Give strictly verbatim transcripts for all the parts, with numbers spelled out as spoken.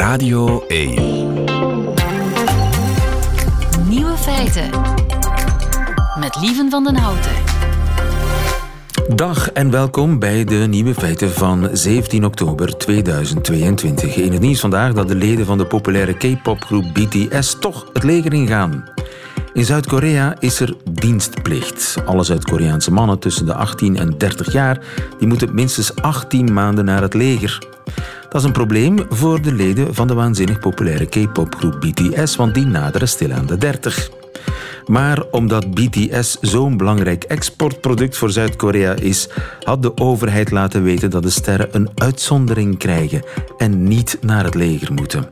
Radio één. Nieuwe feiten. Met Lieven van den Houten. Dag en welkom bij de Nieuwe Feiten van zeventien oktober tweeduizend tweeëntwintig. In het nieuws vandaag dat de leden van de populaire K-popgroep B T S toch het leger ingaan. In Zuid-Korea is er dienstplicht. Alle Zuid-Koreaanse mannen tussen de achttien en dertig jaar... die moeten minstens achttien maanden naar het leger. Dat is een probleem voor de leden van de waanzinnig populaire K-popgroep B T S... want die naderen stilaan de dertig. Maar omdat B T S zo'n belangrijk exportproduct voor Zuid-Korea is... had de overheid laten weten dat de sterren een uitzondering krijgen... en niet naar het leger moeten.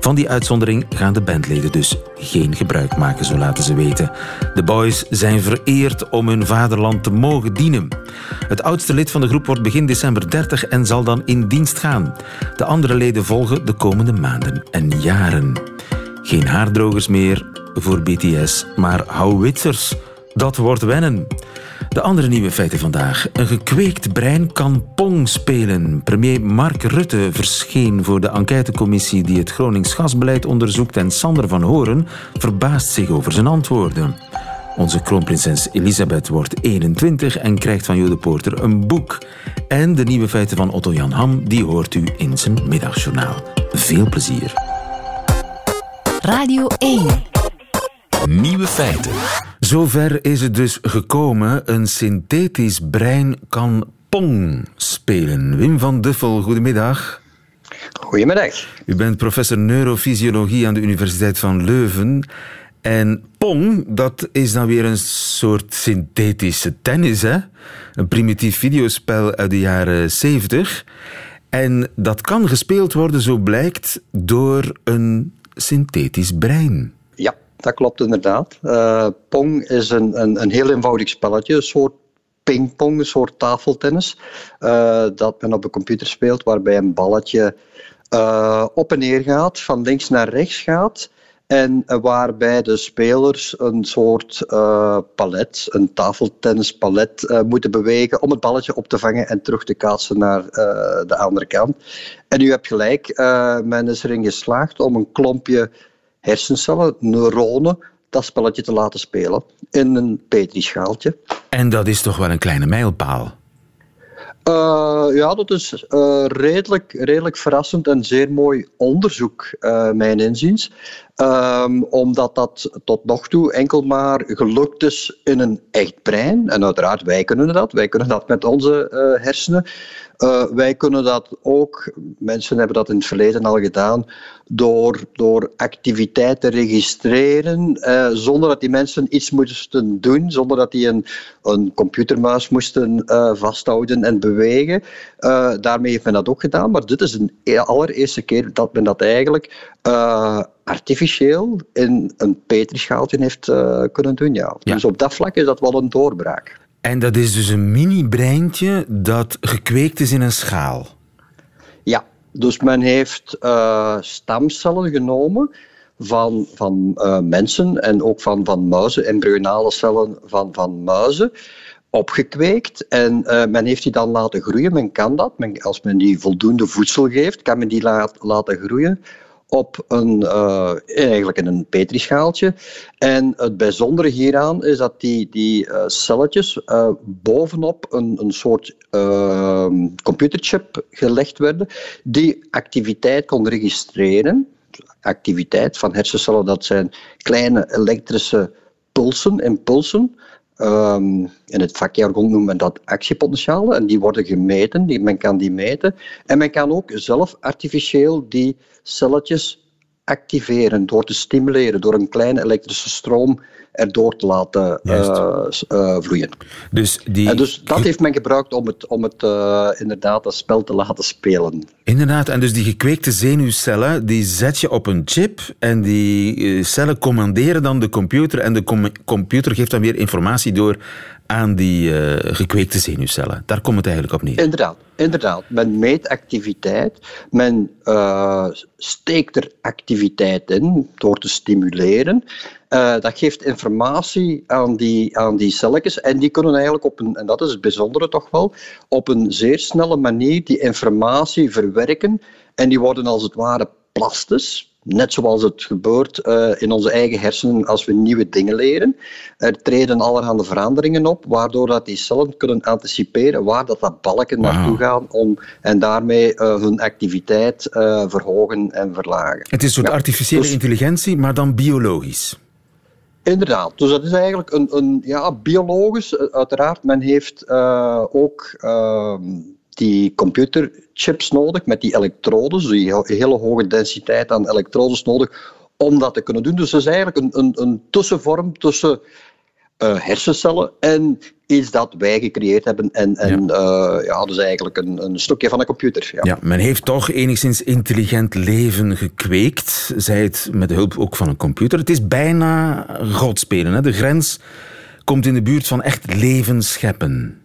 Van die uitzondering gaan de bandleden dus geen gebruik maken, zo laten ze weten. De boys zijn vereerd om hun vaderland te mogen dienen. Het oudste lid van de groep wordt begin december dertig en zal dan in dienst gaan. De andere leden volgen de komende maanden en jaren. Geen haardrogers meer voor B T S, maar houwitsers. Dat wordt wennen. De andere nieuwe feiten vandaag. Een gekweekt brein kan pong spelen. Premier Mark Rutte verscheen voor de enquêtecommissie die het Gronings gasbeleid onderzoekt en Sander van Hoorn verbaast zich over zijn antwoorden. Onze kroonprinses Elisabeth wordt eenentwintig en krijgt van Jo de Poorter een boek. En de nieuwe feiten van Otto Jan Ham, die hoort u in zijn middagjournaal. Veel plezier. Radio één. Nieuwe feiten. Zover is het dus gekomen. Een synthetisch brein kan pong spelen. Wim van Duffel, goedemiddag. Goedemiddag. U bent professor neurofysiologie aan de Universiteit van Leuven. En pong, dat is dan weer een soort synthetische tennis, hè? Een primitief videospel uit de jaren zeventig. En dat kan gespeeld worden, zo blijkt, door een synthetisch brein. Ja. Dat klopt inderdaad. Uh, pong is een, een, een heel eenvoudig spelletje, een soort pingpong, een soort tafeltennis, uh, dat men op de computer speelt, waarbij een balletje uh, op en neer gaat, van links naar rechts gaat, en waarbij de spelers een soort uh, palet, een tafeltennispalet, uh, moeten bewegen om het balletje op te vangen en terug te kaatsen naar uh, de andere kant. En u hebt gelijk, uh, men is erin geslaagd om een klompje hersencellen, neuronen, dat spelletje te laten spelen in een petrischaaltje. En dat is toch wel een kleine mijlpaal? Uh, ja, dat is uh, redelijk, redelijk verrassend en zeer mooi onderzoek, uh, mijn inziens. Um, omdat dat tot nog toe enkel maar gelukt is in een echt brein. En uiteraard, wij kunnen dat. Wij kunnen dat met onze uh, hersenen. Uh, wij kunnen dat ook, mensen hebben dat in het verleden al gedaan, door, door activiteit te registreren, uh, zonder dat die mensen iets moesten doen, zonder dat die een, een computermuis moesten uh, vasthouden en bewegen. Uh, daarmee heeft men dat ook gedaan, maar dit is de allereerste keer dat men dat eigenlijk uh, artificieel in een petrischaaltje heeft uh, kunnen doen. Ja. Ja. Dus op dat vlak is dat wel een doorbraak. En dat is dus een mini-breintje dat gekweekt is in een schaal. Ja, dus men heeft uh, stamcellen genomen van, van uh, mensen en ook van, van muizen, embryonale cellen van, van muizen, opgekweekt. En uh, men heeft die dan laten groeien. Men kan dat. Men, als men die voldoende voedsel geeft, kan men die laat, laten groeien. Op een, uh, eigenlijk in een petrischaaltje. En het bijzondere hieraan is dat die, die uh, celletjes uh, bovenop een, een soort uh, computerchip gelegd werden, die activiteit kon registreren. Activiteit van hersencellen, dat zijn kleine elektrische pulsen, impulsen. Um, in het vakjargon noemen we dat actiepotentialen, en die worden gemeten, die, men kan die meten. En men kan ook zelf artificieel die celletjes activeren door te stimuleren, door een kleine elektrische stroom erdoor te laten uh, uh, vloeien. Dus, die... en dus dat heeft men gebruikt om het, om het uh, inderdaad dat spel te laten spelen. Inderdaad, en dus die gekweekte zenuwcellen, die zet je op een chip en die cellen commanderen dan de computer en de com- computer geeft dan weer informatie door aan die uh, gekweekte zenuwcellen. Daar komt het eigenlijk op neer. Inderdaad, inderdaad. Men meet activiteit, men uh, steekt er activiteit in door te stimuleren. Uh, dat geeft informatie aan die, aan die celletjes en die kunnen eigenlijk op een, en dat is het bijzondere toch wel, op een zeer snelle manier die informatie verwerken en die worden als het ware geplast is. Net zoals het gebeurt uh, in onze eigen hersenen als we nieuwe dingen leren. Er treden allerhande veranderingen op, waardoor dat die cellen kunnen anticiperen waar dat, dat balken wow. naartoe gaan om, en daarmee uh, hun activiteit uh, verhogen en verlagen. Het is een soort ja, artificiële dus, intelligentie, maar dan biologisch. Inderdaad. Dus dat is eigenlijk een, een ja, biologisch... Uiteraard, men heeft uh, ook... Uh, die computerchips nodig met die elektrodes, die hele hoge densiteit aan elektrodes nodig om dat te kunnen doen. Dus dat is eigenlijk een, een, een tussenvorm tussen uh, hersencellen en iets dat wij gecreëerd hebben. En, en ja. Uh, ja, dus eigenlijk een, een stukje van een computer. Ja. Ja, men heeft toch enigszins intelligent leven gekweekt, zij het met de hulp ook van een computer. Het is bijna godspelen, hè? De grens komt in de buurt van echt leven scheppen.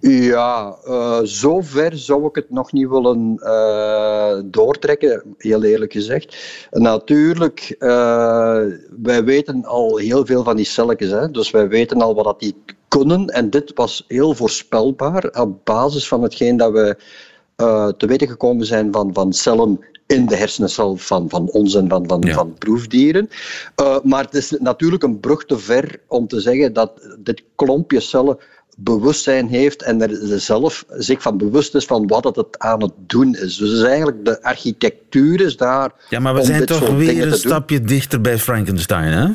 Ja, uh, zover zou ik het nog niet willen uh, doortrekken, heel eerlijk gezegd. Natuurlijk, uh, wij weten al heel veel van die celletjes, hè? Dus wij weten al wat dat die kunnen. En dit was heel voorspelbaar op basis van hetgeen dat we uh, te weten gekomen zijn van, van cellen in de hersenencel van, van ons en van, van, ja. van proefdieren. Uh, maar het is natuurlijk een brug te ver om te zeggen dat dit klompje cellen bewustzijn heeft en er zelf zich van bewust is van wat het aan het doen is. Dus eigenlijk de architectuur is daar. Ja, maar we zijn toch weer een stapje dichter bij Frankenstein, hè?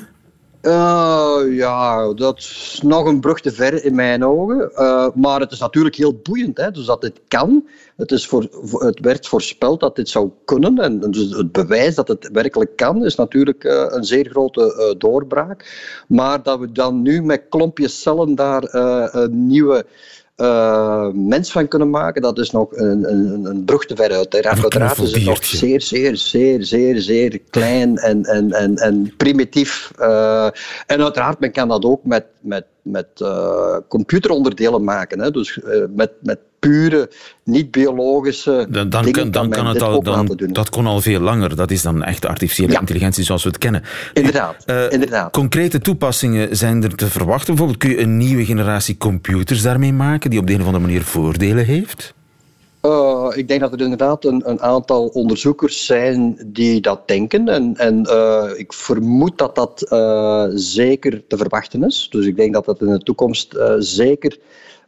Uh, ja, dat is nog een brug te ver in mijn ogen. Uh, maar het is natuurlijk heel boeiend, hè? Dus dat dit kan. Het, is voor, het werd voorspeld dat dit zou kunnen. En dus het bewijs dat het werkelijk kan is natuurlijk uh, een zeer grote uh, doorbraak. Maar dat we dan nu met klompjes cellen daar uh, een nieuwe uh, mens van kunnen maken, dat is nog een, een, een brug te ver. Uiteraard, uiteraard is het nog zeer, zeer, zeer, zeer, zeer klein en, en, en, en primitief. Uh, en uiteraard, men kan dat ook met, met, met uh, computeronderdelen maken. Hè? Dus uh, met... met pure, niet-biologische dan, dan dingen kan, dan kan het al, dan, dat kon al veel langer. Dat is dan echt artificiële ja. intelligentie zoals we het kennen. Inderdaad, uh, inderdaad. Concrete toepassingen zijn er te verwachten. Bijvoorbeeld kun je een nieuwe generatie computers daarmee maken die op de een of andere manier voordelen heeft? Uh, ik denk dat er inderdaad een, een aantal onderzoekers zijn die dat denken. En, en uh, ik vermoed dat dat uh, zeker te verwachten is. Dus ik denk dat dat in de toekomst uh, zeker...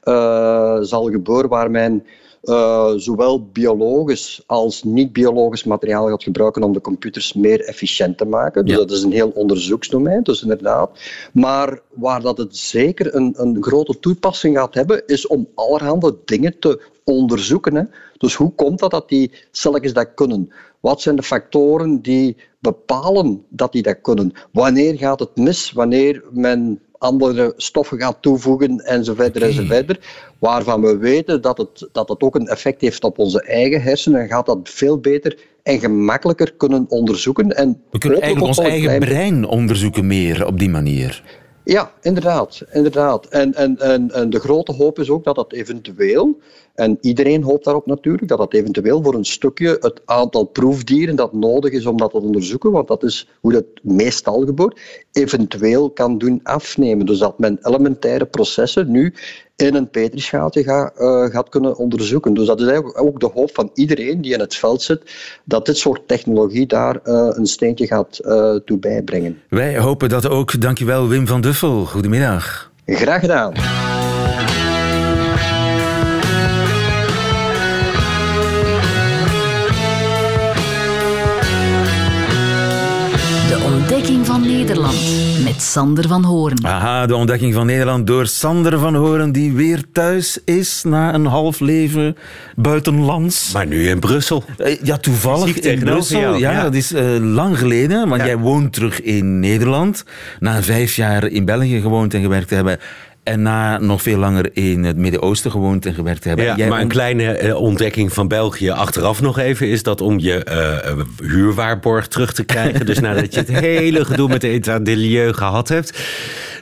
Uh, zal gebeuren waar men uh, zowel biologisch als niet-biologisch materiaal gaat gebruiken om de computers meer efficiënt te maken. Dus ja. dat is een heel onderzoeksdomein, dus inderdaad. Maar waar dat het zeker een, een grote toepassing gaat hebben, is om allerhande dingen te onderzoeken. Hè. Dus hoe komt dat dat die celletjes dat kunnen? Wat zijn de factoren die bepalen dat die dat kunnen? Wanneer gaat het mis? Wanneer men... andere stoffen gaat toevoegen en zo verder en zo verder, waarvan we weten dat het, dat het ook een effect heeft op onze eigen hersenen, gaat dat veel beter en gemakkelijker kunnen onderzoeken. En we kunnen eigenlijk ons eigen brein onderzoeken meer op die manier. Ja, inderdaad. inderdaad. En, en, en, en de grote hoop is ook dat dat eventueel, en iedereen hoopt daarop natuurlijk, dat dat eventueel voor een stukje het aantal proefdieren dat nodig is om dat te onderzoeken, want dat is hoe dat meestal gebeurt, eventueel kan doen afnemen. Dus dat men elementaire processen nu in een petrischaaltje gaat, uh, gaat kunnen onderzoeken. Dus dat is eigenlijk ook de hoop van iedereen die in het veld zit, dat dit soort technologie daar uh, een steentje gaat uh, toe bijbrengen. Wij hopen dat ook. Dankjewel, Wim van Duffel. Goedemiddag. Graag gedaan. De ontdekking van Nederland. Met Sander van Hoorn. Aha, de ontdekking van Nederland door Sander van Hoorn, die weer thuis is na een half leven buitenlands. Maar nu in Brussel. Ja, toevallig Ziek in Brussel. Ja, ja, dat is uh, lang geleden, want ja. jij woont terug in Nederland. Na vijf jaar in België gewoond en gewerkt te hebben... En na nog veel langer in het Midden-Oosten gewoond en gewerkt te hebben. Ja, jij maar ont... een kleine ontdekking van België achteraf nog even... is dat om je uh, huurwaarborg terug te krijgen... dus nadat je het hele gedoe met de état des lieux gehad hebt...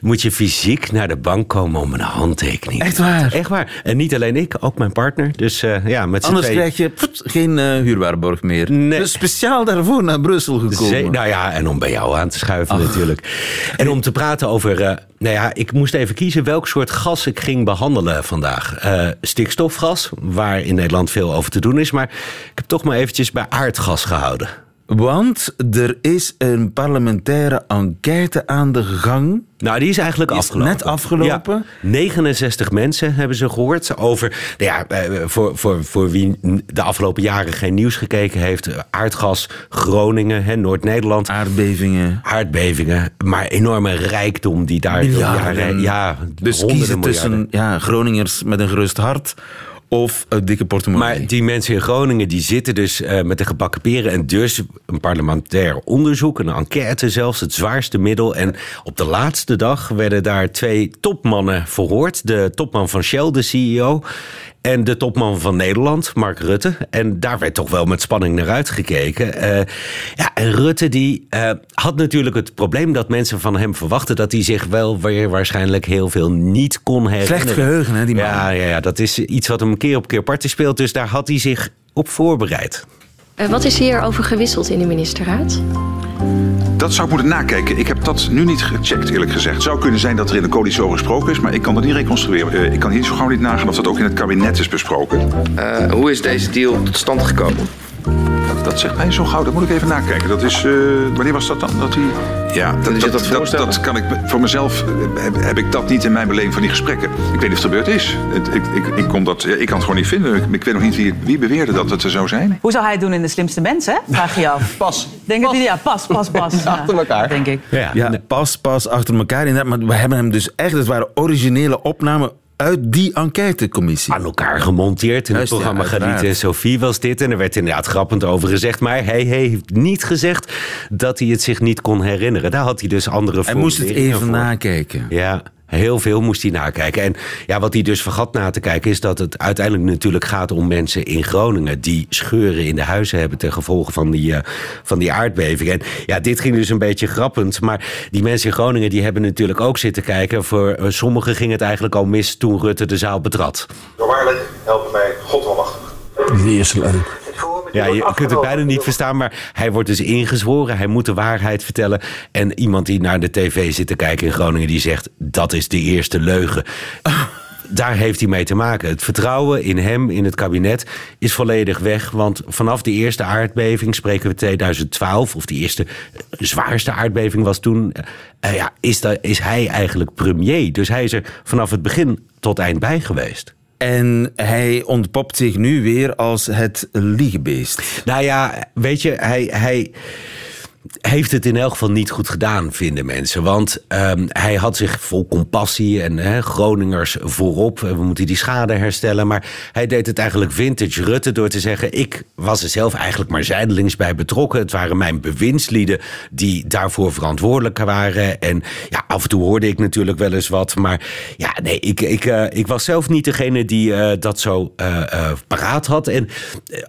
moet je fysiek naar de bank komen om een handtekening. Echt waar? Echt waar. En niet alleen ik, ook mijn partner. Dus, uh, ja, met Anders twee... krijg je pff, geen uh, huurwaarborg meer. Nee. Dus speciaal daarvoor naar Brussel gekomen. Ze... Nou ja, en om bij jou aan te schuiven Ach. natuurlijk. En om te praten over... Uh, nou ja, ik moest even kiezen... welk soort gas ik ging behandelen vandaag. Uh, stikstofgas, waar in Nederland veel over te doen is. Maar ik heb toch maar eventjes bij aardgas gehouden. Want er is een parlementaire enquête aan de gang. Nou, die is eigenlijk die is afgelopen. Net afgelopen. Ja, negenenzestig mensen hebben ze gehoord over... Nou ja, voor, voor, voor wie de afgelopen jaren geen nieuws gekeken heeft... aardgas, Groningen, hè, Noord-Nederland. Aardbevingen. Aardbevingen, maar enorme rijkdom die daar... Miljarden. Jaren, ja, dus kiezen tussen ja, Groningers met een gerust hart... Of een dikke portemonnee. Maar die mensen in Groningen die zitten dus uh, met de gebakken peren. En dus een parlementair onderzoek, een enquête zelfs, het zwaarste middel. En op de laatste dag werden daar twee topmannen verhoord. De topman van Shell, de C E O... En de topman van Nederland, Mark Rutte. En daar werd toch wel met spanning naar uitgekeken. Uh, ja, en Rutte die uh, had natuurlijk het probleem dat mensen van hem verwachten... dat hij zich wel weer waarschijnlijk heel veel niet kon herinneren. Slecht geheugen, hè, die man. Ja, ja, ja, dat is iets wat hem keer op keer parten speelt. Dus daar had hij zich op voorbereid. Uh, wat is hierover gewisseld in de ministerraad? Dat zou ik moeten nakijken. Ik heb dat nu niet gecheckt, eerlijk gezegd. Het zou kunnen zijn dat er in de coalitie over gesproken is... maar ik kan dat niet reconstrueren. Ik kan hier zo gauw niet nagaan of dat ook in het kabinet is besproken. Uh, hoe is deze deal tot stand gekomen? Dat, dat zegt mij zo gauw. Dat moet ik even nakijken. Dat is, uh, wanneer was dat dan? Dat die... Ja, dat, dat, dat, dat, dat kan ik voor mezelf... Heb, heb ik dat niet in mijn beleving van die gesprekken. Ik weet niet of het gebeurd is. Ik, ik, ik, ik, kon dat, ik kan het gewoon niet vinden. Ik, ik weet nog niet wie, wie beweerde dat het er zo zijn. Hoe zal hij het doen in De Slimste Mensen? Vraag je af. Pas. Denk pas. Het, ja, pas, pas, pas. Ja, achter elkaar. Denk ik. Ja, ja, pas, pas, achter elkaar. Inderdaad, maar we hebben hem dus echt... Het waren originele opnamen... uit die enquêtecommissie. Aan elkaar gemonteerd. In Juist, het programma ja, Genieten en Sophie was dit. En er werd inderdaad grappend over gezegd. Maar hij heeft niet gezegd dat hij het zich niet kon herinneren. Daar had hij dus andere voor. Hij moest het even voor. nakijken. Ja, heel veel moest hij nakijken. En ja, wat hij dus vergat na te kijken... is dat het uiteindelijk natuurlijk gaat om mensen in Groningen... die scheuren in de huizen hebben ten gevolge van die, uh, van die aardbeving. En ja, dit ging dus een beetje grappend. Maar die mensen in Groningen die hebben natuurlijk ook zitten kijken. Voor uh, sommigen ging het eigenlijk al mis toen Rutte de zaal betrad. Waarlijk helpen mij God almachtig. Die is leuk. Ja, je kunt het bijna niet verstaan, maar hij wordt dus ingezworen. Hij moet de waarheid vertellen. En iemand die naar de tv zit te kijken in Groningen, die zegt... dat is de eerste leugen. Daar heeft hij mee te maken. Het vertrouwen in hem, in het kabinet, is volledig weg. Want vanaf de eerste aardbeving, spreken we tweeduizend twaalf... of de eerste zwaarste aardbeving was toen... Uh, ja, is, dat, is hij eigenlijk premier. Dus hij is er vanaf het begin tot eind bij geweest. En hij ontpopt zich nu weer als het liegebeest. Nou ja, weet je, hij, hij heeft het in elk geval niet goed gedaan, vinden mensen. Want um, hij had zich vol compassie en he, Groningers voorop. We moeten die schade herstellen. Maar hij deed het eigenlijk vintage Rutte door te zeggen... ik was er zelf eigenlijk maar zijdelings bij betrokken. Het waren mijn bewindslieden die daarvoor verantwoordelijk waren. En ja, af en toe hoorde ik natuurlijk wel eens wat. Maar ja, nee, ik, ik, uh, ik was zelf niet degene die uh, dat zo uh, uh, paraat had. En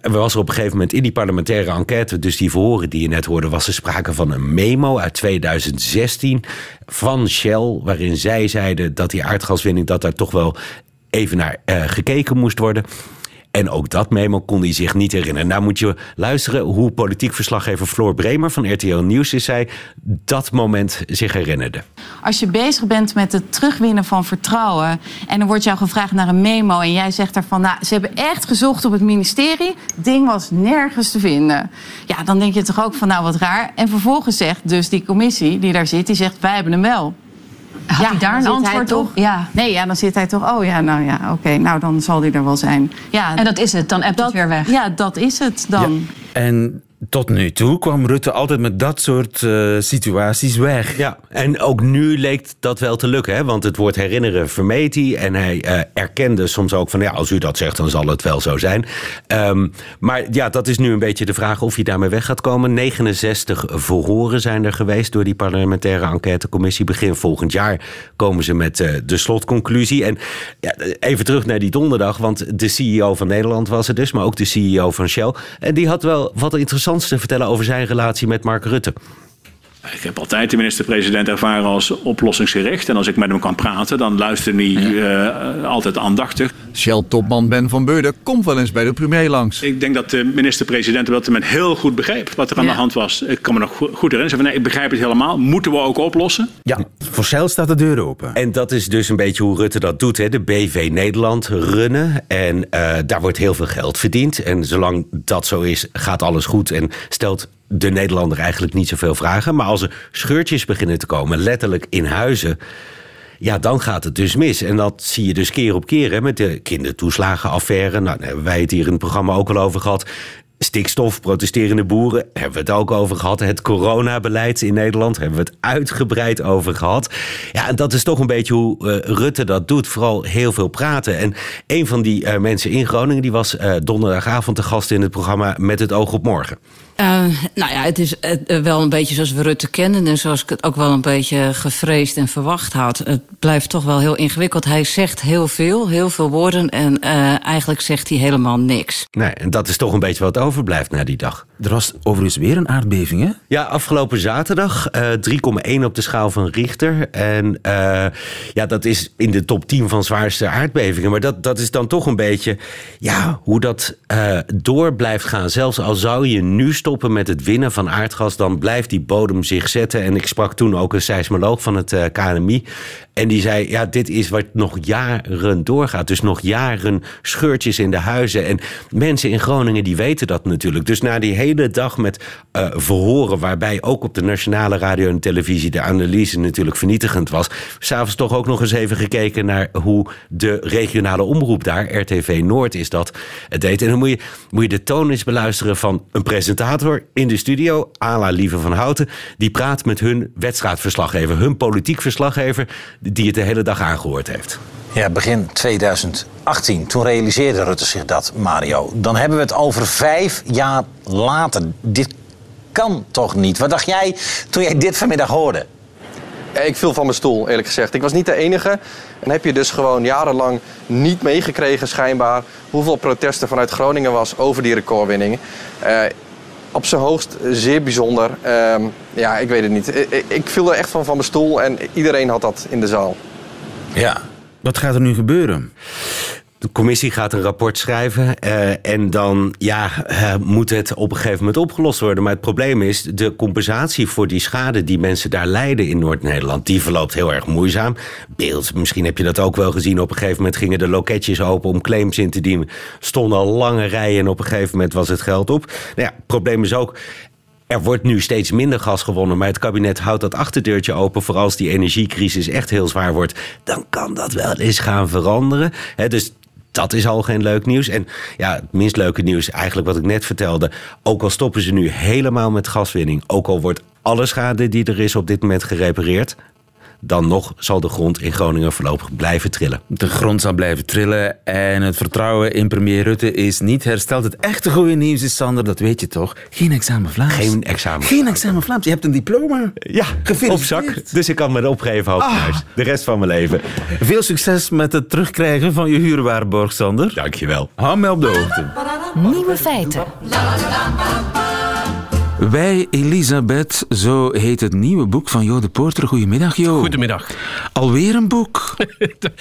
er was er op een gegeven moment in die parlementaire enquête... dus die verhoren die je net hoorde, was er sprake van een memo uit tweeduizend zestien van Shell... waarin zij zeiden dat die aardgaswinning... dat daar toch wel even naar uh, gekeken moest worden. En ook dat memo kon hij zich niet herinneren. Nou moet je luisteren hoe politiek verslaggever Floor Bremer... van R T L Nieuws is zij dat moment zich herinnerde. Als je bezig bent met het terugwinnen van vertrouwen... en er wordt jou gevraagd naar een memo... en jij zegt daarvan, nou, ze hebben echt gezocht op het ministerie... ding was nergens te vinden. Ja, dan denk je toch ook van, nou, wat raar. En vervolgens zegt dus die commissie die daar zit... die zegt, wij hebben hem wel. Had ja, hij daar een antwoord op? Ja. Nee, ja, dan zit hij toch... Oh ja, nou ja, oké, okay, nou dan zal hij er wel zijn. Ja, en dat is het, dan appt dat, het weer weg. Ja, dat is het dan. Ja. En tot nu toe kwam Rutte altijd met dat soort uh, situaties weg. Ja, en ook nu leek dat wel te lukken, hè? Want het woord herinneren vermeed hij... en hij uh, erkende soms ook van, ja, als u dat zegt, dan zal het wel zo zijn. Um, maar ja, dat is nu een beetje de vraag of hij daarmee weg gaat komen. negenenzestig verhoren zijn er geweest door die parlementaire enquêtecommissie. Begin volgend jaar komen ze met uh, de slotconclusie. En ja, even terug naar die donderdag, want de C E O van Nederland was er dus... maar ook de C E O van Shell. En die had wel wat interessant te vertellen over zijn relatie met Mark Rutte. Ik heb altijd de minister-president ervaren als oplossingsgericht. En als ik met hem kan praten, dan luistert hij ja. uh, altijd aandachtig. Shell-topman Ben van Beurden komt wel eens bij de premier langs. Ik denk dat de minister-president op dat moment heel goed begreep wat er aan ja. de hand was. Ik kan me nog goed herinneren. Ze van, nee, ik begrijp het helemaal. Moeten we ook oplossen? Ja, voor Shell staat de deur open. En dat is dus een beetje hoe Rutte dat doet. Hè? De B V Nederland runnen. En uh, daar wordt heel veel geld verdiend. En zolang dat zo is, gaat alles goed. En stelt de Nederlander eigenlijk niet zoveel vragen. Maar als er scheurtjes beginnen te komen, letterlijk in huizen, ja, dan gaat het dus mis. En dat zie je dus keer op keer, hè, met de kindertoeslagenaffaire. Nou, daar hebben wij het hier in het programma ook al over gehad. Stikstof, protesterende boeren, daar hebben we het ook over gehad. Het coronabeleid in Nederland, daar hebben we het uitgebreid over gehad. Ja, en dat is toch een beetje hoe uh, Rutte dat doet. Vooral heel veel praten. En een van die uh, mensen in Groningen, die was uh, donderdagavond te gast in het programma Met het oog op morgen. Uh, nou ja, het is uh, wel een beetje zoals we Rutte kennen en zoals ik het ook wel een beetje gevreesd en verwacht had. Het blijft toch wel heel ingewikkeld. Hij zegt heel veel, heel veel woorden en uh, eigenlijk zegt hij helemaal niks. Nee, en dat is toch een beetje wat overblijft na die dag. Er was overigens weer een aardbeving, hè? Ja, afgelopen zaterdag uh, drie komma één op de schaal van Richter. En uh, ja, dat is in de top tien van zwaarste aardbevingen. Maar dat, dat is dan toch een beetje ja, hoe dat uh, door blijft gaan. Zelfs al zou je nu stoppen met het winnen van aardgas, dan blijft die bodem zich zetten. En ik sprak toen ook een seismoloog van het uh, K N M I. En die zei, ja, dit is wat nog jaren doorgaat. Dus nog jaren scheurtjes in de huizen. En mensen in Groningen, die weten dat natuurlijk. Dus na die hele dag met uh, verhoren, waarbij ook op de nationale radio en televisie de analyse natuurlijk vernietigend was, 's avonds toch ook nog eens even gekeken naar hoe de regionale omroep daar, R T V Noord is dat, het deed. En dan moet je, moet je de toon eens beluisteren van een presentator in de studio, à la Lieven van den Houten, die praat met hun wedstrijdverslaggever, hun politiek verslaggever, die het de hele dag aangehoord heeft. Ja, begin tweeduizend achttien, toen realiseerde Rutte zich dat, Mario. Dan hebben we het over vijf jaar later. Dit kan toch niet? Wat dacht jij toen jij dit vanmiddag hoorde? Ik viel van mijn stoel, eerlijk gezegd. Ik was niet de enige. En heb je dus gewoon jarenlang niet meegekregen, schijnbaar, hoeveel protesten vanuit Groningen was over die recordwinning. Uh, Op zijn hoogst zeer bijzonder. Uh, ja, ik weet het niet. Ik, ik viel er echt van van mijn stoel en iedereen had dat in de zaal. Ja. Wat gaat er nu gebeuren? De commissie gaat een rapport schrijven uh, en dan ja, uh, moet het op een gegeven moment opgelost worden. Maar het probleem is, de compensatie voor die schade die mensen daar lijden in Noord-Nederland, die verloopt heel erg moeizaam. Beeld, misschien heb je dat ook wel gezien. Op een gegeven moment gingen de loketjes open om claims in te dienen. Stonden al lange rijen en op een gegeven moment was het geld op. Nou ja, het probleem is ook, er wordt nu steeds minder gas gewonnen, maar het kabinet houdt dat achterdeurtje open voor als die energiecrisis echt heel zwaar wordt. Dan kan dat wel eens gaan veranderen. He, dus dat is al geen leuk nieuws. En ja, het minst leuke nieuws, eigenlijk wat ik net vertelde, ook al stoppen ze nu helemaal met gaswinning, ook al wordt alle schade die er is op dit moment gerepareerd, dan nog zal de grond in Groningen voorlopig blijven trillen. De grond zal blijven trillen en het vertrouwen in premier Rutte is niet hersteld. Het echte goede nieuws is, Sander, dat weet je toch? Geen examen Vlaams. Geen examen Geen examen Vlaams. Je hebt een diploma. Ja, op zak. Dus ik kan me opgeven, hoop ik, thuis. De rest van mijn leven. Veel succes met het terugkrijgen van je huurwaarborg, Sander. Dankjewel. Hou mij op de hoogte. Nieuwe feiten. Wij, Elisabeth, zo heet het nieuwe boek van Jo de Poorter. Goedemiddag, Jo. Goedemiddag. Alweer een boek.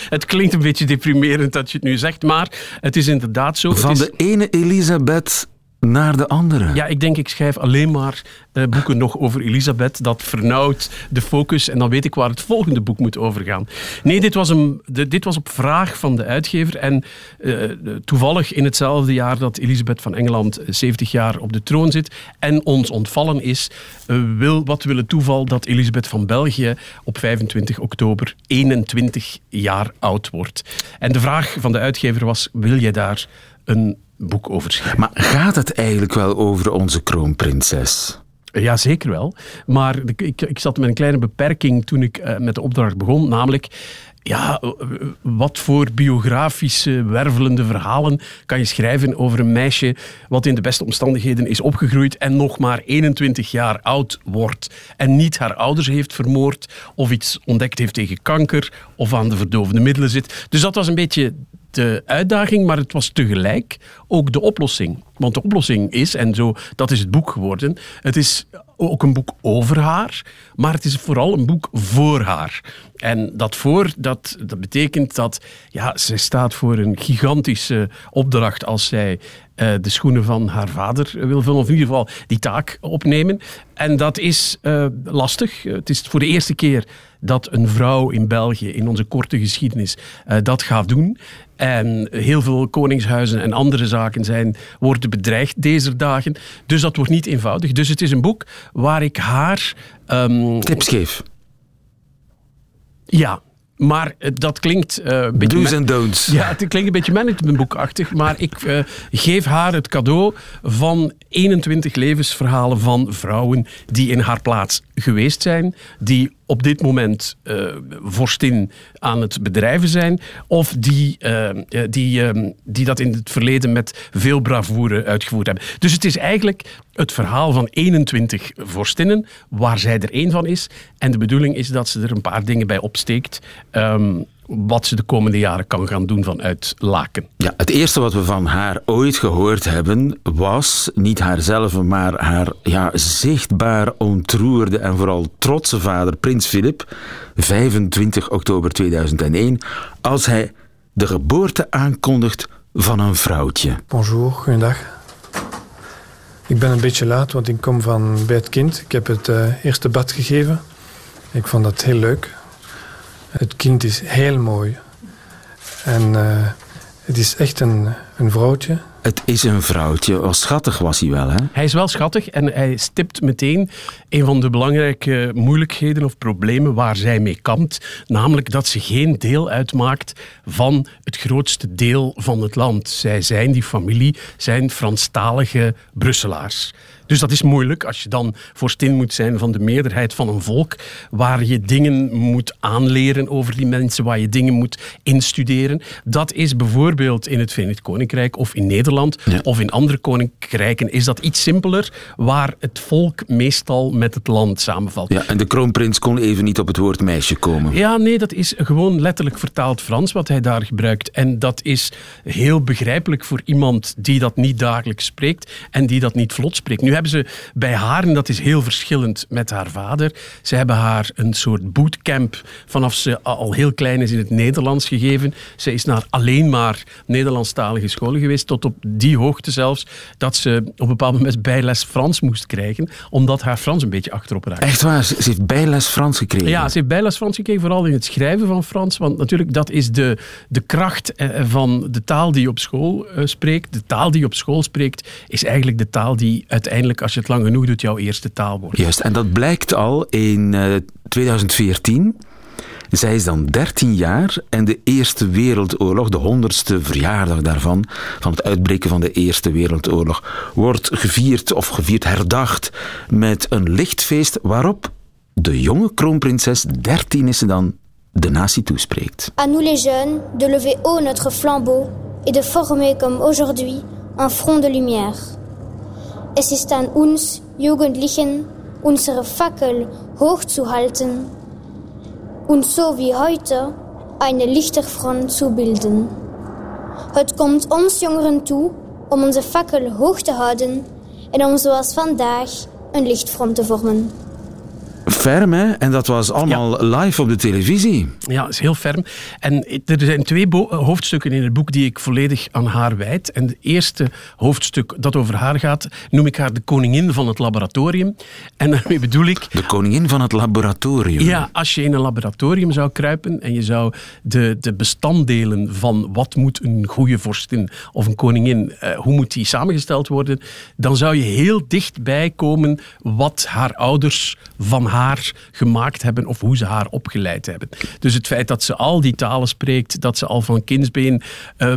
Het klinkt een beetje deprimerend dat je het nu zegt, maar het is inderdaad zo. Van het is de ene Elisabeth naar de andere. Ja, ik denk ik schrijf alleen maar uh, boeken nog over Elisabeth. Dat vernauwt de focus en dan weet ik waar het volgende boek moet over gaan. Nee, dit was, een, de, dit was op vraag van de uitgever. En uh, toevallig in hetzelfde jaar dat Elisabeth van Engeland zeventig jaar op de troon zit en ons ontvallen is, uh, wil, wat wil het toeval dat Elisabeth van België op vijfentwintig oktober eenentwintig jaar oud wordt. En de vraag van de uitgever was, wil je daar een boek over schrijven. Maar gaat het eigenlijk wel over onze kroonprinses? Ja, zeker wel. Maar ik, ik zat met een kleine beperking toen ik uh, met de opdracht begon, namelijk ja, wat voor biografische, wervelende verhalen kan je schrijven over een meisje wat in de beste omstandigheden is opgegroeid en nog maar eenentwintig jaar oud wordt en niet haar ouders heeft vermoord of iets ontdekt heeft tegen kanker of aan de verdovende middelen zit. Dus dat was een beetje de uitdaging, maar het was tegelijk ook de oplossing. Want de oplossing is, en zo, dat is het boek geworden, het is ook een boek over haar, maar het is vooral een boek voor haar. En dat voor, dat, dat betekent dat ja, zij staat voor een gigantische opdracht als zij uh, de schoenen van haar vader wil vullen, of in ieder geval die taak opnemen. En dat is uh, lastig. Het is voor de eerste keer dat een vrouw in België in onze korte geschiedenis uh, dat gaat doen. En heel veel koningshuizen en andere zaken zijn, worden bedreigd deze dagen. Dus dat wordt niet eenvoudig. Dus het is een boek waar ik haar... Um, tips geef. Ja, maar dat klinkt... Uh, een beetje Do's en don'ts. Ja, het klinkt een beetje managementboekachtig, maar ik uh, geef haar het cadeau van eenentwintig levensverhalen van vrouwen die in haar plaats geweest zijn, die op dit moment uh, vorstin aan het bedrijven zijn, of die, uh, die, uh, die dat in het verleden met veel bravoure uitgevoerd hebben. Dus het is eigenlijk het verhaal van eenentwintig vorstinnen, waar zij er één van is. En de bedoeling is dat ze er een paar dingen bij opsteekt, um, wat ze de komende jaren kan gaan doen vanuit Laken. Ja, het eerste wat we van haar ooit gehoord hebben was, niet haarzelf, maar haar ja, zichtbaar ontroerde en vooral trotse vader, Prins Filip, vijfentwintig oktober tweeduizend één, als hij de geboorte aankondigt van een vrouwtje. Bonjour, goeiedag. Ik ben een beetje laat, want ik kom van bij het kind. Ik heb het uh, eerste bad gegeven. Ik vond dat heel leuk. Het kind is heel mooi. En uh, het is echt een, een vrouwtje. Het is een vrouwtje. Oh, schattig was hij wel, hè? Hij is wel schattig en hij stipt meteen een van de belangrijke moeilijkheden of problemen waar zij mee kampt. Namelijk dat ze geen deel uitmaakt van het grootste deel van het land. Zij zijn, die familie, zijn Franstalige Brusselaars. Dus dat is moeilijk als je dan vorstin moet zijn van de meerderheid van een volk, waar je dingen moet aanleren over die mensen, waar je dingen moet instuderen. Dat is bijvoorbeeld in het Verenigd Koninkrijk of in Nederland, ja, of in andere koninkrijken is dat iets simpeler, waar het volk meestal met het land samenvalt. Ja, en de kroonprins kon even niet op het woord meisje komen. Ja, nee, dat is gewoon letterlijk vertaald Frans wat hij daar gebruikt. En dat is heel begrijpelijk voor iemand die dat niet dagelijks spreekt en die dat niet vlot spreekt. Nu hebben ze bij haar, en dat is heel verschillend met haar vader, ze hebben haar een soort bootcamp vanaf ze al heel klein is in het Nederlands gegeven. Ze is naar alleen maar Nederlandstalige scholen geweest, tot op die hoogte zelfs, dat ze op een bepaald moment bijles Frans moest krijgen, omdat haar Frans een beetje achterop raakte. Echt waar? Ze heeft bijles Frans gekregen? Ja, ze heeft bijles Frans gekregen, vooral in het schrijven van Frans, want natuurlijk, dat is de, de kracht van de taal die je op school spreekt. De taal die je op school spreekt, is eigenlijk de taal die uiteindelijk, als je het lang genoeg doet, jouw eerste taal wordt. Juist, en dat blijkt al in uh, tweeduizend veertien... Zij is dan dertien jaar en de Eerste Wereldoorlog, de honderdste verjaardag daarvan, van het uitbreken van de Eerste Wereldoorlog, wordt gevierd of gevierd herdacht met een lichtfeest waarop de jonge kroonprinses, dertien is ze dan, de natie toespreekt. À nous les jeunes de lever haut notre flambeau et de former comme aujourd'hui un front de lumière. Es ist an uns Jugendlichen unsere Fackel hoch zu halten. Und so wie heute eine Lichterfront zu bilden. Het komt ons jongeren toe om onze fakkel hoog te houden en om zoals vandaag een lichtfront te vormen. Ferm, hè? En dat was allemaal ja. live op de televisie. Ja, dat is heel ferm. En er zijn twee bo- hoofdstukken in het boek die ik volledig aan haar wijd. En het eerste hoofdstuk dat over haar gaat, noem ik haar de koningin van het laboratorium. En daarmee bedoel ik... De koningin van het laboratorium. Ja, als je in een laboratorium zou kruipen en je zou de, de bestanddelen van wat moet een goede vorstin of een koningin, eh, hoe moet die samengesteld worden, dan zou je heel dichtbij komen wat haar ouders van haar gemaakt hebben of hoe ze haar opgeleid hebben. Dus het feit dat ze al die talen spreekt, dat ze al van kindsbeen uh,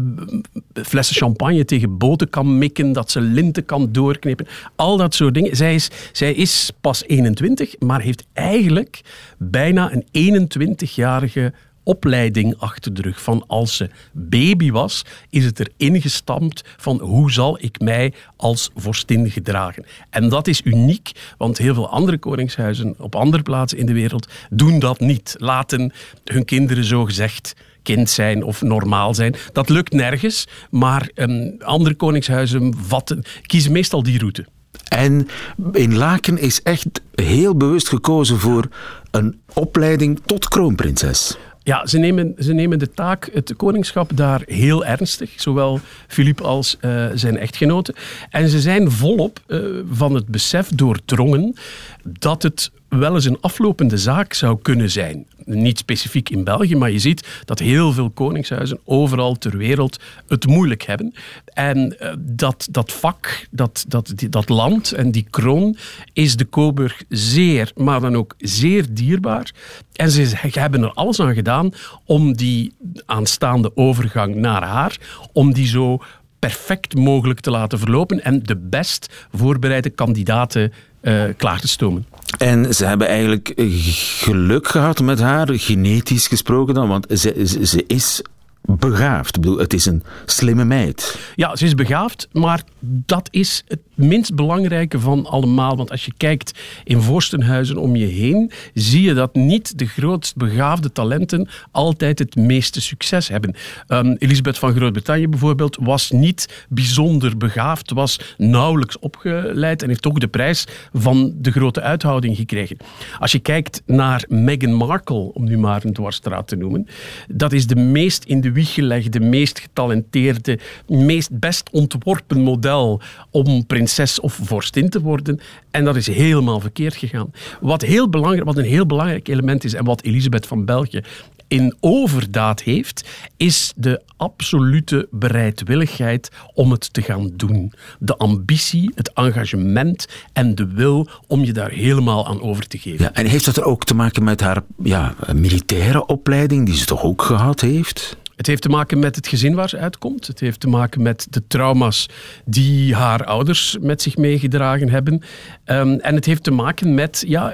flessen champagne tegen boten kan mikken, dat ze linten kan doorknippen, al dat soort dingen. Zij is, zij is pas eenentwintig, maar heeft eigenlijk bijna een eenentwintigjarige opleiding achter de rug. Van als ze baby was, is het erin gestampt van hoe zal ik mij als vorstin gedragen. En dat is uniek, want heel veel andere koningshuizen op andere plaatsen in de wereld doen dat niet. Laten hun kinderen zogezegd kind zijn of normaal zijn. Dat lukt nergens, maar um, andere koningshuizen vatten, kiezen meestal die route. En in Laken is echt heel bewust gekozen voor een opleiding tot kroonprinses. Ja, ze nemen, ze nemen de taak, het koningschap, daar heel ernstig. Zowel Filip als uh, zijn echtgenote. En ze zijn volop uh, van het besef doordrongen dat het wel eens een aflopende zaak zou kunnen zijn. Niet specifiek in België, maar je ziet dat heel veel koningshuizen overal ter wereld het moeilijk hebben. En dat, dat vak, dat, dat, dat land en die kroon is de Coburg zeer, maar dan ook zeer dierbaar. En ze hebben er alles aan gedaan om die aanstaande overgang naar haar, om die zo perfect mogelijk te laten verlopen en de best voorbereide kandidaten uh, klaar te stomen. En ze hebben eigenlijk geluk gehad met haar, genetisch gesproken dan, want ze, ze, ze is begaafd. Ik bedoel, het is een slimme meid. Ja, ze is begaafd, maar dat is het minst belangrijke van allemaal. Want als je kijkt in vorstenhuizen om je heen, zie je dat niet de grootst begaafde talenten altijd het meeste succes hebben. Um, Elisabeth van Groot-Brittannië bijvoorbeeld was niet bijzonder begaafd, was nauwelijks opgeleid en heeft ook de prijs van de grote uithouding gekregen. Als je kijkt naar Meghan Markle, om nu maar een dwarsstraat te noemen, dat is de meest in de wieg gelegde, meest getalenteerde, meest best ontworpen model om prinses of vorstin te worden. En dat is helemaal verkeerd gegaan. Wat, heel belangrijk, wat een heel belangrijk element is en wat Elisabeth van België in overdaad heeft, is de absolute bereidwilligheid om het te gaan doen. De ambitie, het engagement en de wil om je daar helemaal aan over te geven. Ja, en heeft dat er ook te maken met haar ja, militaire opleiding, die ze toch ook gehad heeft? Het heeft te maken met het gezin waar ze uitkomt. Het heeft te maken met de trauma's die haar ouders met zich meegedragen hebben. Um, en het heeft te maken met ja,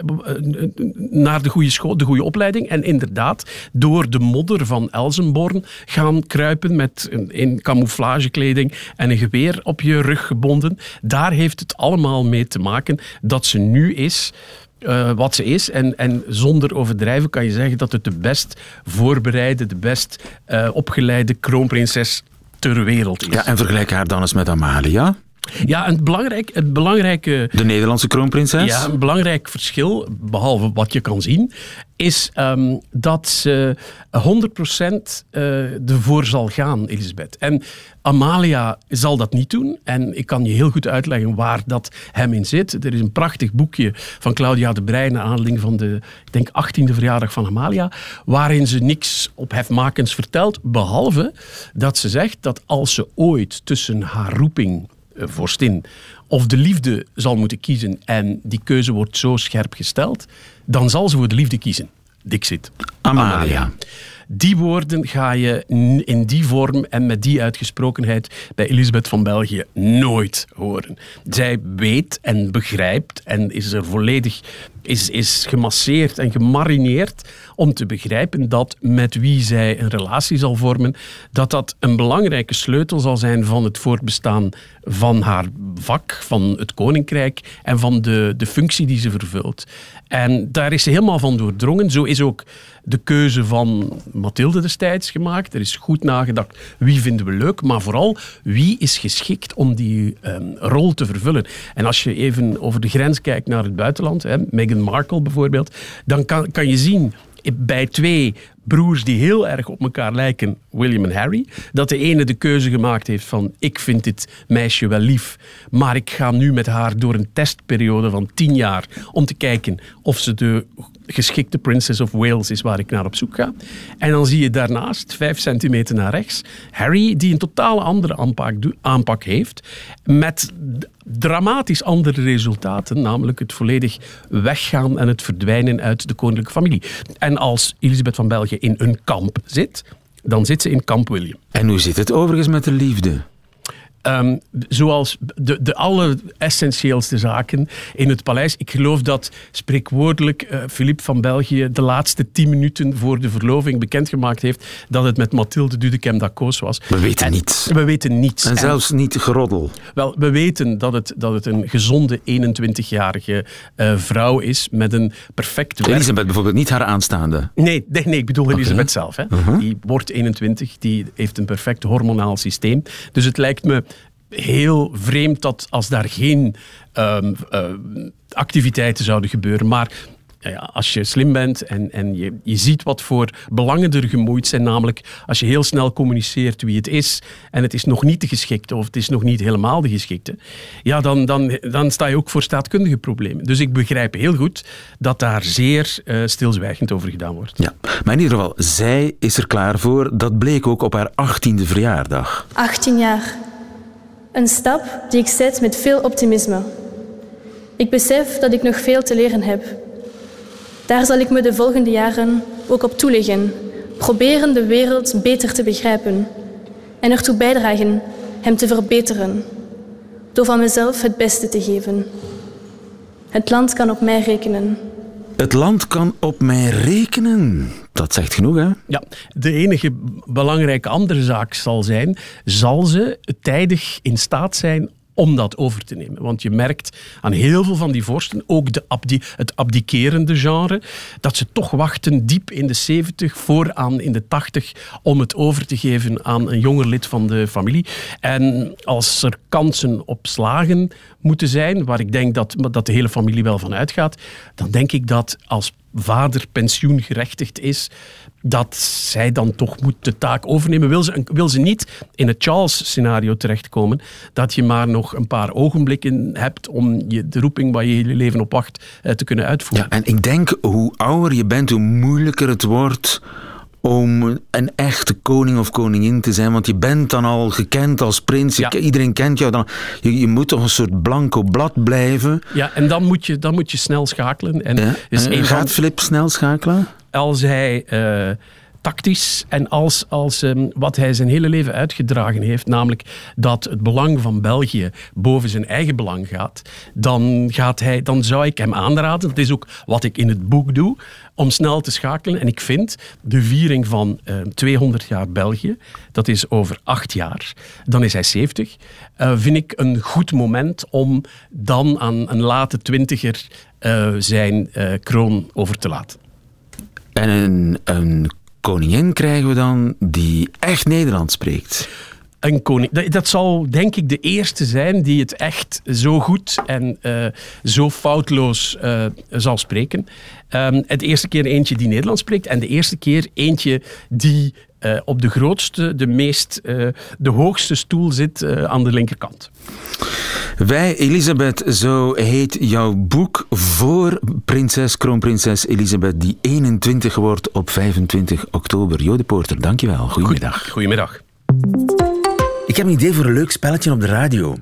naar de goede school, de goede opleiding. En inderdaad, door de modder van Elsenborn gaan kruipen met een, in camouflagekleding en een geweer op je rug gebonden. Daar heeft het allemaal mee te maken dat ze nu is... Uh, wat ze is. En, en zonder overdrijven kan je zeggen dat het de best voorbereide, de best uh, opgeleide kroonprinses ter wereld is. Ja, en vergelijk haar dan eens met Amalia. Ja, een belangrijk, een belangrijke... De Nederlandse kroonprinses? Ja, een belangrijk verschil, behalve wat je kan zien, is um, dat ze honderd procent uh, ervoor zal gaan, Elisabeth. En Amalia zal dat niet doen. En ik kan je heel goed uitleggen waar dat hem in zit. Er is een prachtig boekje van Claudia de Breij, naar aanleiding van de ik denk, achttiende verjaardag van Amalia, waarin ze niks ophefmakends vertelt, behalve dat ze zegt dat als ze ooit tussen haar roeping vorstin of de liefde zal moeten kiezen en die keuze wordt zo scherp gesteld, dan zal ze voor de liefde kiezen. Dixit. Amalia. Amalia. Die woorden ga je in die vorm en met die uitgesprokenheid bij Elisabeth van België nooit horen. Zij weet en begrijpt en is er volledig is, is gemasseerd en gemarineerd om te begrijpen dat met wie zij een relatie zal vormen, dat dat een belangrijke sleutel zal zijn van het voortbestaan van haar vak, van het koninkrijk en van de, de functie die ze vervult. En daar is ze helemaal van doordrongen. Zo is ook de keuze van Mathilde destijds gemaakt. Er is goed nagedacht wie vinden we leuk, maar vooral wie is geschikt om die um, rol te vervullen. En als je even over de grens kijkt naar het buitenland, hè, Meghan Markle bijvoorbeeld, dan kan, kan je zien bij twee broers die heel erg op elkaar lijken, William en Harry, dat de ene de keuze gemaakt heeft van ik vind dit meisje wel lief, maar ik ga nu met haar door een testperiode van tien jaar om te kijken of ze de geschikte Princess of Wales is waar ik naar op zoek ga. En dan zie je daarnaast, vijf centimeter naar rechts, Harry die een totaal andere aanpak, do- aanpak heeft, met d- dramatisch andere resultaten, namelijk het volledig weggaan en het verdwijnen uit de koninklijke familie. En als Elisabeth van België in een kamp zit, dan zit ze in kamp William. En hoe zit het overigens met de liefde? Um, zoals de, de alleressentieelste zaken in het paleis. Ik geloof dat spreekwoordelijk uh, Filip van België de laatste tien minuten voor de verloving bekendgemaakt heeft dat het met Mathilde Dudekem d'Acoz was. We weten en, niets. We weten niets. En, en zelfs niet geroddel. Wel, we weten dat het, dat het een gezonde eenentwintigjarige uh, vrouw is met een perfect werk. Elisabeth bijvoorbeeld, niet haar aanstaande. Nee, nee, nee ik bedoel okay. Elisabeth zelf. Hè. Uh-huh. Die wordt eenentwintig, die heeft een perfect hormonaal systeem. Dus het lijkt me heel vreemd dat als daar geen um, uh, activiteiten zouden gebeuren, maar nou ja, als je slim bent en, en je, je ziet wat voor belangen er gemoeid zijn, namelijk als je heel snel communiceert wie het is en het is nog niet de geschikte of het is nog niet helemaal de geschikte, ja, dan, dan, dan sta je ook voor staatkundige problemen. Dus ik begrijp heel goed dat daar zeer uh, stilzwijgend over gedaan wordt. Ja, maar in ieder geval, zij is er klaar voor. Dat bleek ook op haar achttiende verjaardag. achttien jaar. Een stap die ik zet met veel optimisme. Ik besef dat ik nog veel te leren heb. Daar zal ik me de volgende jaren ook op toeleggen. Proberen de wereld beter te begrijpen. En ertoe bijdragen hem te verbeteren. Door van mezelf het beste te geven. Het land kan op mij rekenen. Het land kan op mij rekenen. Dat zegt genoeg, hè? Ja, de enige belangrijke andere zaak zal zijn, zal ze tijdig in staat zijn om dat over te nemen. Want je merkt aan heel veel van die vorsten, ook de abdi- het abdikerende genre, dat ze toch wachten diep in de zeventig, vooraan in de tachtig, om het over te geven aan een jonger lid van de familie. En als er kansen op slagen moeten zijn, waar ik denk dat, dat de hele familie wel van uitgaat, dan denk ik dat als vader pensioengerechtigd is, dat zij dan toch moet de taak overnemen. Wil ze, wil ze niet in het Charles-scenario terechtkomen, dat je maar nog een paar ogenblikken hebt om je, de roeping waar je je leven op wacht eh, te kunnen uitvoeren. Ja, en ik denk, hoe ouder je bent, hoe moeilijker het wordt om een echte koning of koningin te zijn, want je bent dan al gekend als prins, ja. Iedereen kent jou dan, je, je moet toch een soort blanco blad blijven. Ja, en dan moet je, dan moet je snel schakelen. En, ja. Dus en gaat van... Filip snel schakelen? Als hij uh, tactisch en als, als um, wat hij zijn hele leven uitgedragen heeft, namelijk dat het belang van België boven zijn eigen belang gaat, dan, gaat hij, dan zou ik hem aanraden, dat is ook wat ik in het boek doe, om snel te schakelen. En ik vind de viering van uh, tweehonderd jaar België, dat is over acht jaar, dan is hij zeventig, uh, vind ik een goed moment om dan aan een late twintiger uh, zijn uh, kroon over te laten. En een, een koningin krijgen we dan die echt Nederlands spreekt. Een koning, dat, dat zal denk ik de eerste zijn die het echt zo goed en uh, zo foutloos uh, zal spreken. Um, het eerste keer eentje die Nederlands spreekt en de eerste keer eentje die uh, op de grootste, de meest, uh, de hoogste stoel zit uh, aan de linkerkant. Wij, Elisabeth, zo heet jouw boek voor prinses, kroonprinses Elisabeth, die eenentwintig wordt op vijfentwintig oktober. Jo de Poorter, dankjewel. Goedemiddag. Goedemiddag. Ik heb een idee voor een leuk spelletje op de radio.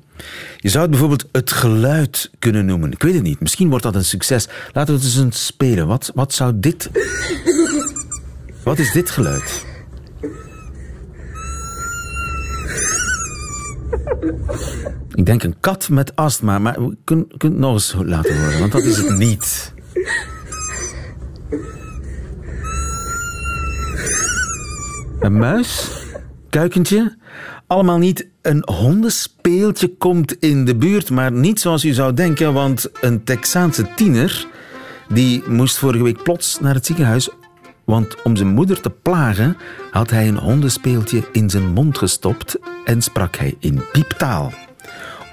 Je zou het bijvoorbeeld het geluid kunnen noemen. Ik weet het niet. Misschien wordt dat een succes. Laten we het eens eens spelen. Wat, wat zou dit... Wat is dit geluid? Ik denk een kat met astma, maar we kunnen het nog eens laten horen, want dat is het niet. Een muis, kuikentje, allemaal niet. Een hondenspeeltje komt in de buurt, maar niet zoals u zou denken, want een Texaanse tiener die moest vorige week plots naar het ziekenhuis, want om zijn moeder te plagen had hij een hondenspeeltje in zijn mond gestopt en sprak hij in pieptaal.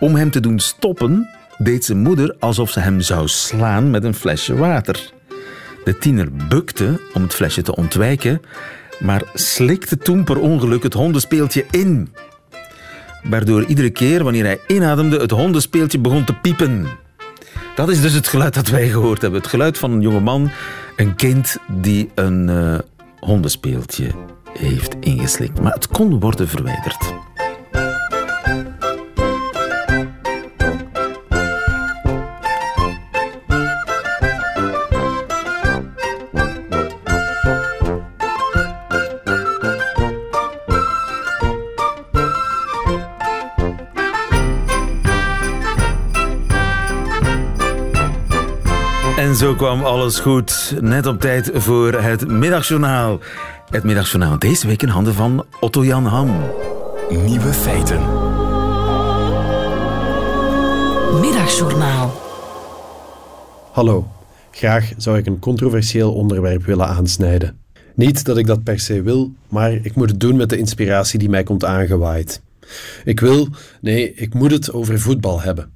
Om hem te doen stoppen, deed zijn moeder alsof ze hem zou slaan met een flesje water. De tiener bukte om het flesje te ontwijken, maar slikte toen per ongeluk het hondenspeeltje in. Waardoor iedere keer wanneer hij inademde, het hondenspeeltje begon te piepen. Dat is dus het geluid dat wij gehoord hebben. Het geluid van een jongeman, een kind die een uh, hondenspeeltje heeft ingeslikt. Maar het kon worden verwijderd. Zo kwam alles goed. Net op tijd voor het middagjournaal. Het middagjournaal deze week in handen van Otto Jan Ham. Nieuwe feiten. Middagjournaal. Hallo. Graag zou ik een controversieel onderwerp willen aansnijden. Niet dat ik dat per se wil, maar ik moet het doen met de inspiratie die mij komt aangewaaid. Ik wil, nee, ik moet het over voetbal hebben.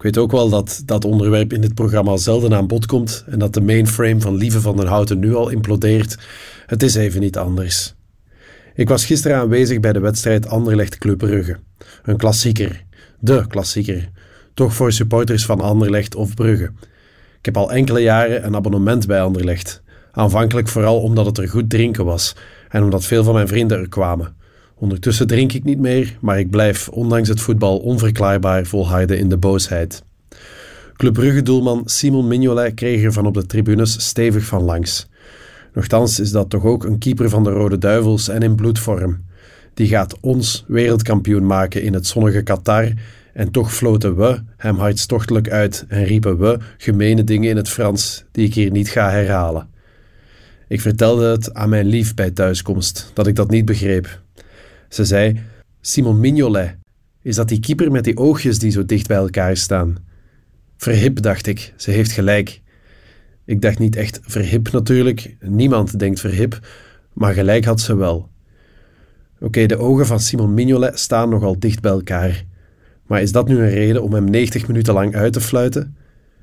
Ik weet ook wel dat dat onderwerp in dit programma zelden aan bod komt en dat de mainframe van Lieven van den Houten nu al implodeert. Het is even niet anders. Ik was gisteren aanwezig bij de wedstrijd Anderlecht Club Brugge. Een klassieker. De klassieker. Toch voor supporters van Anderlecht of Brugge. Ik heb al enkele jaren een abonnement bij Anderlecht. Aanvankelijk vooral omdat het er goed drinken was en omdat veel van mijn vrienden er kwamen. Ondertussen drink ik niet meer, maar ik blijf, ondanks het voetbal, onverklaarbaar volharden in de boosheid. Club Brugge-doelman Simon Mignolet kreeg er van op de tribunes stevig van langs. Nochtans is dat toch ook een keeper van de Rode Duivels en in bloedvorm. Die gaat ons wereldkampioen maken in het zonnige Qatar en toch floten we hem hartstochtelijk uit en riepen we gemene dingen in het Frans die ik hier niet ga herhalen. Ik vertelde het aan mijn lief bij thuiskomst, dat ik dat niet begreep. Ze zei, Simon Mignolet, is dat die keeper met die oogjes die zo dicht bij elkaar staan? Verhip, dacht ik, ze heeft gelijk. Ik dacht niet echt verhip natuurlijk, niemand denkt verhip, maar gelijk had ze wel. Oké, okay, de ogen van Simon Mignolet staan nogal dicht bij elkaar. Maar is dat nu een reden om hem negentig minuten lang uit te fluiten?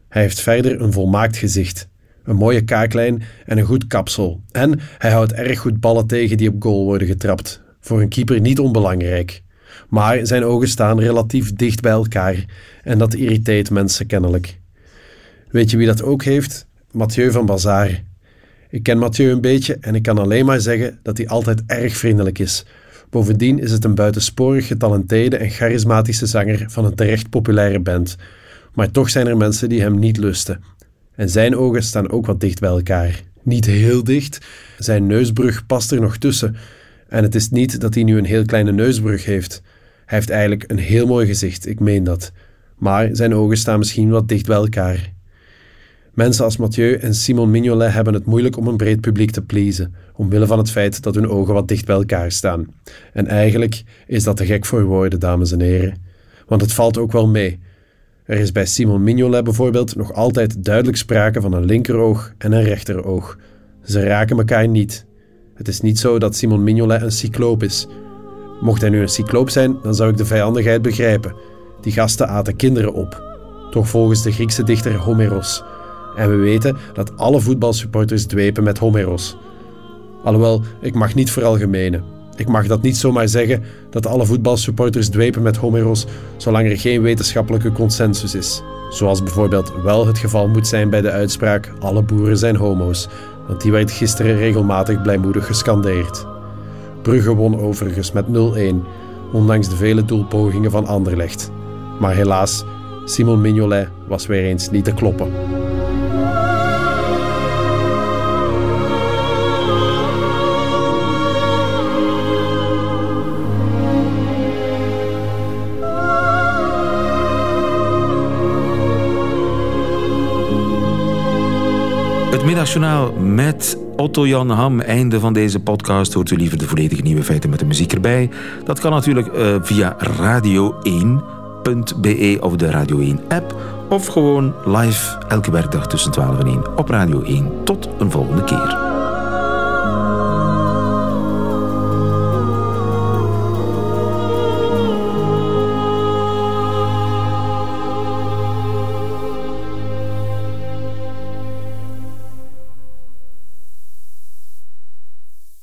Hij heeft verder een volmaakt gezicht, een mooie kaaklijn en een goed kapsel. En hij houdt erg goed ballen tegen die op goal worden getrapt. Voor een keeper niet onbelangrijk. Maar zijn ogen staan relatief dicht bij elkaar en dat irriteert mensen kennelijk. Weet je wie dat ook heeft? Mathieu van Bazart. Ik ken Mathieu een beetje en ik kan alleen maar zeggen dat hij altijd erg vriendelijk is. Bovendien is het een buitensporig getalenteerde en charismatische zanger van een terecht populaire band. Maar toch zijn er mensen die hem niet lusten. En zijn ogen staan ook wat dicht bij elkaar. Niet heel dicht, zijn neusbrug past er nog tussen. En het is niet dat hij nu een heel kleine neusbrug heeft. Hij heeft eigenlijk een heel mooi gezicht, ik meen dat. Maar zijn ogen staan misschien wat dicht bij elkaar. Mensen als Mathieu en Simon Mignolet hebben het moeilijk om een breed publiek te pleasen, omwille van het feit dat hun ogen wat dicht bij elkaar staan. En eigenlijk is dat te gek voor woorden, dames en heren. Want het valt ook wel mee. Er is bij Simon Mignolet bijvoorbeeld nog altijd duidelijk sprake van een linkeroog en een rechteroog. Ze raken elkaar niet. Het is niet zo dat Simon Mignolet een cycloop is. Mocht hij nu een cycloop zijn, dan zou ik de vijandigheid begrijpen. Die gasten aten kinderen op. Toch volgens de Griekse dichter Homeros. En we weten dat alle voetbalsupporters dwepen met Homeros. Alhoewel, ik mag niet veralgemenen. Ik mag dat niet zomaar zeggen dat alle voetbalsupporters dwepen met Homeros zolang er geen wetenschappelijke consensus is. Zoals bijvoorbeeld wel het geval moet zijn bij de uitspraak alle boeren zijn homo's. Want die werd gisteren regelmatig blijmoedig gescandeerd. Brugge won overigens met nul-één, ondanks de vele doelpogingen van Anderlecht. Maar helaas, Simon Mignolet was weer eens niet te kloppen. Nationaal met Otto Jan Ham. Einde van deze podcast. Hoort u liever de volledige nieuwe feiten met de muziek erbij? Dat kan natuurlijk uh, via radio één punt b e of de Radio één app. Of gewoon live elke werkdag tussen twaalf en één op Radio één. Tot een volgende keer.